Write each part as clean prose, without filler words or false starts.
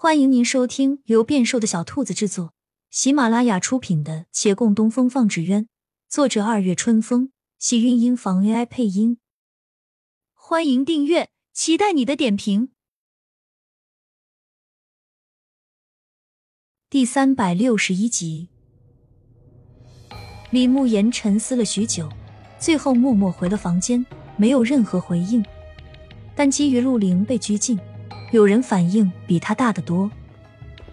欢迎您收听由变瘦的小兔子制作，喜马拉雅出品的《且共东风放纸鸢》，作者二月春风，喜韵音房 AI 配音。欢迎订阅，期待你的点评。第361集，李慕言沉思了许久，最后默默回了房间，没有任何回应。但基于陆凌被拘禁，有人反应比他大得多。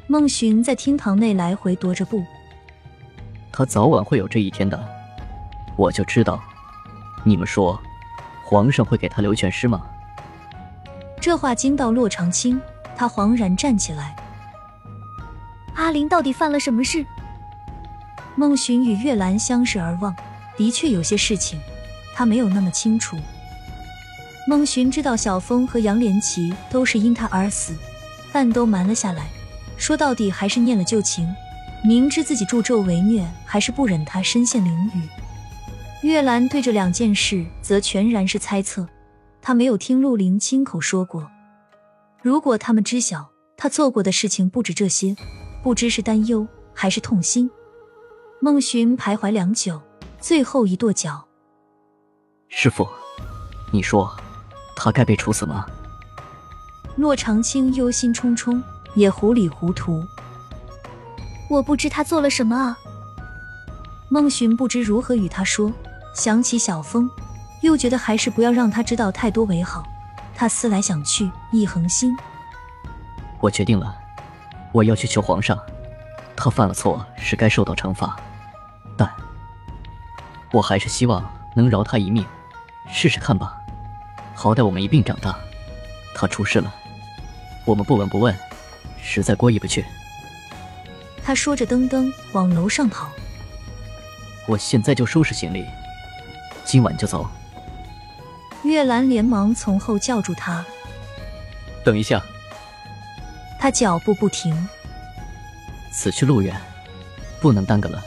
孟寻在厅堂内来回踱着步，他早晚会有这一天的。我就知道，你们说皇上会给他留全尸吗？这话惊到洛长青，他惶然站起来。阿玲到底犯了什么事？孟寻与月兰相视而望，的确有些事情他没有那么清楚。孟寻知道小峰和杨连奇都是因他而死，但都瞒了下来，说到底还是念了旧情，明知自己助纣为虐，还是不忍他身陷囹圄。月兰对这两件事则全然是猜测，她没有听陆凌亲口说过。如果他们知晓他做过的事情不止这些，不知是担忧还是痛心。孟寻徘徊良久，最后一跺脚。师父，你说他该被处死吗？洛长青忧心忡忡，也糊里糊涂。我不知他做了什么啊。孟寻不知如何与他说，想起小峰，又觉得还是不要让他知道太多为好。他思来想去，一横心，我决定了，我要去求皇上，他犯了错是该受到惩罚，但我还是希望能饶他一命，试试看吧。好歹我们一并长大，他出事了，我们不闻不问，实在过意不去。他说着噔噔往楼上跑。我现在就收拾行李，今晚就走。月兰连忙从后叫住他。等一下。他脚步不停。此去路远，不能耽搁了，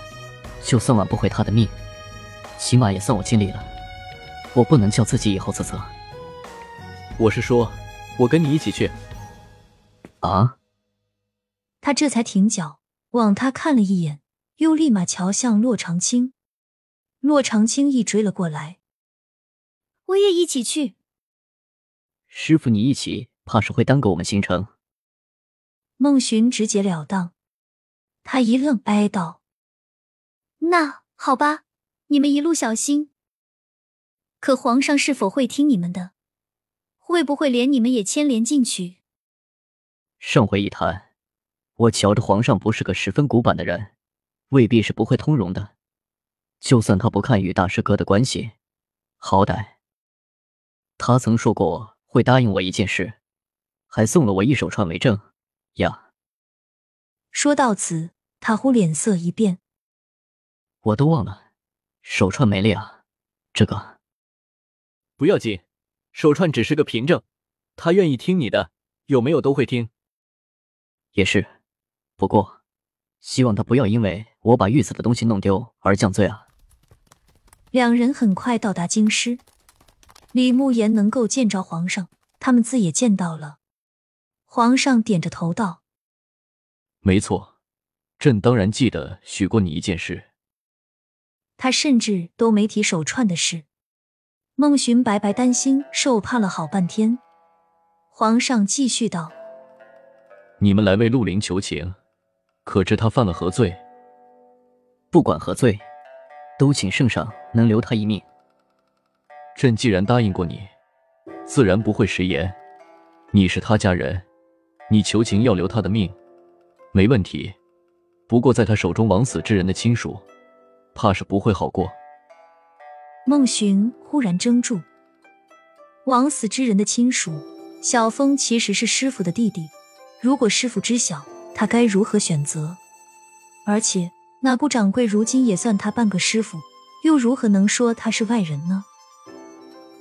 就算挽不回他的命，起码也算我尽力了，我不能叫自己以后自责。我是说，我跟你一起去。啊？他这才停脚，往他看了一眼，又立马瞧向洛长青。洛长青一追了过来。我也一起去。师父你一起，怕是会耽搁我们行程。孟寻直截了当。他一愣，哀道：那好吧，你们一路小心。可皇上是否会听你们的？会不会连你们也牵连进去？上回一谈，我瞧着皇上不是个十分古板的人，未必是不会通融的。就算他不看与大师哥的关系，好歹他曾说过会答应我一件事，还送了我一手串为证呀。说到此，他忽脸色一变。我都忘了，手串没了呀。这个不要紧，手串只是个凭证，他愿意听你的，有没有都会听。也是，不过希望他不要因为我把玉子的东西弄丢而降罪啊。两人很快到达京师，李慕言能够见着皇上，他们自也见到了。皇上点着头道：没错，朕当然记得许过你一件事。他甚至都没提手串的事。孟寻白白担心受怕了好半天。皇上继续道：你们来为陆凌求情，可知他犯了何罪？不管何罪，都请圣上能留他一命。朕既然答应过你，自然不会食言。你是他家人，你求情要留他的命，没问题。不过在他手中枉死之人的亲属，怕是不会好过。孟寻忽然怔住。枉死之人的亲属，小峰其实是师父的弟弟，如果师父知晓，他该如何选择？而且那顾掌柜如今也算他半个师父，又如何能说他是外人呢？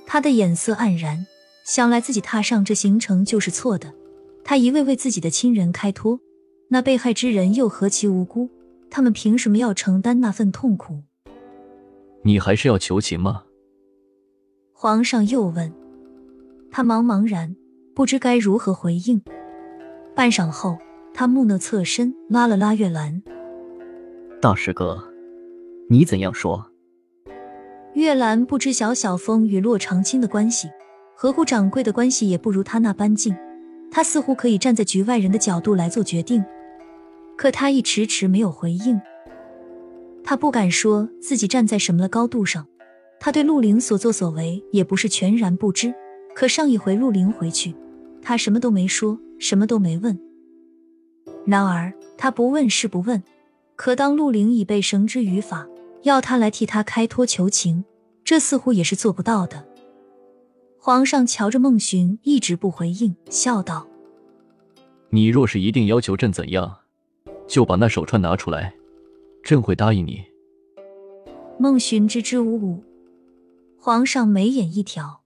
他的眼色黯然，想来自己踏上这行程就是错的，他一味为自己的亲人开脱，那被害之人又何其无辜，他们凭什么要承担那份痛苦？你还是要求情吗？皇上又问。他茫茫然不知该如何回应，半晌后他木讷侧身拉了拉月兰。大师哥，你怎样说？月兰不知小小风与洛长青的关系，和顾掌柜的关系也不如他那般近，他似乎可以站在局外人的角度来做决定，可他一迟没有回应。他不敢说自己站在什么的高度上，他对陆凌所作所为也不是全然不知，可上一回陆凌回去，他什么都没说，什么都没问。然而他不问是不问，可当陆凌已被绳之于法，要他来替他开脱求情，这似乎也是做不到的。皇上瞧着孟寻一直不回应，笑道：“你若是一定要求朕怎样，就把那手串拿出来，朕会答应你。”孟寻支支吾吾，皇上眉眼一挑：“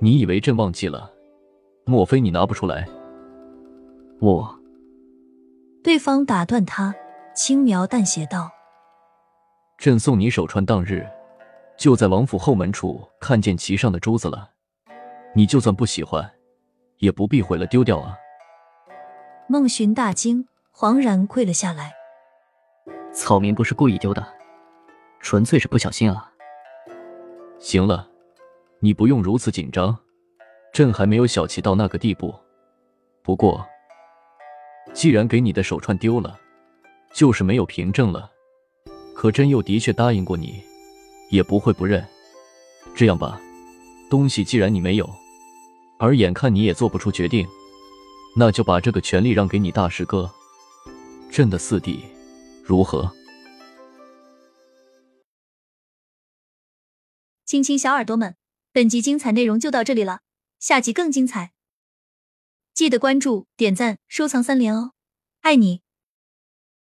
你以为朕忘记了？莫非你拿不出来？”我……对方打断他，轻描淡写道：“朕送你手串当日，就在王府后门处看见其上的珠子了，你就算不喜欢，也不必毁了丢掉啊。”孟寻大惊，惶然跪了下来：“草民不是故意丢的，纯粹是不小心啊。”“行了，你不用如此紧张，朕还没有小气到那个地步。不过，既然给你的手串丢了，就是没有凭证了。可真又的确答应过你，也不会不认。这样吧，东西既然你没有，而眼看你也做不出决定，那就把这个权利让给你大师哥，朕的四弟，如何？”亲亲小耳朵们，本集精彩内容就到这里了，下集更精彩，记得关注、点赞、收藏3连哦，爱你。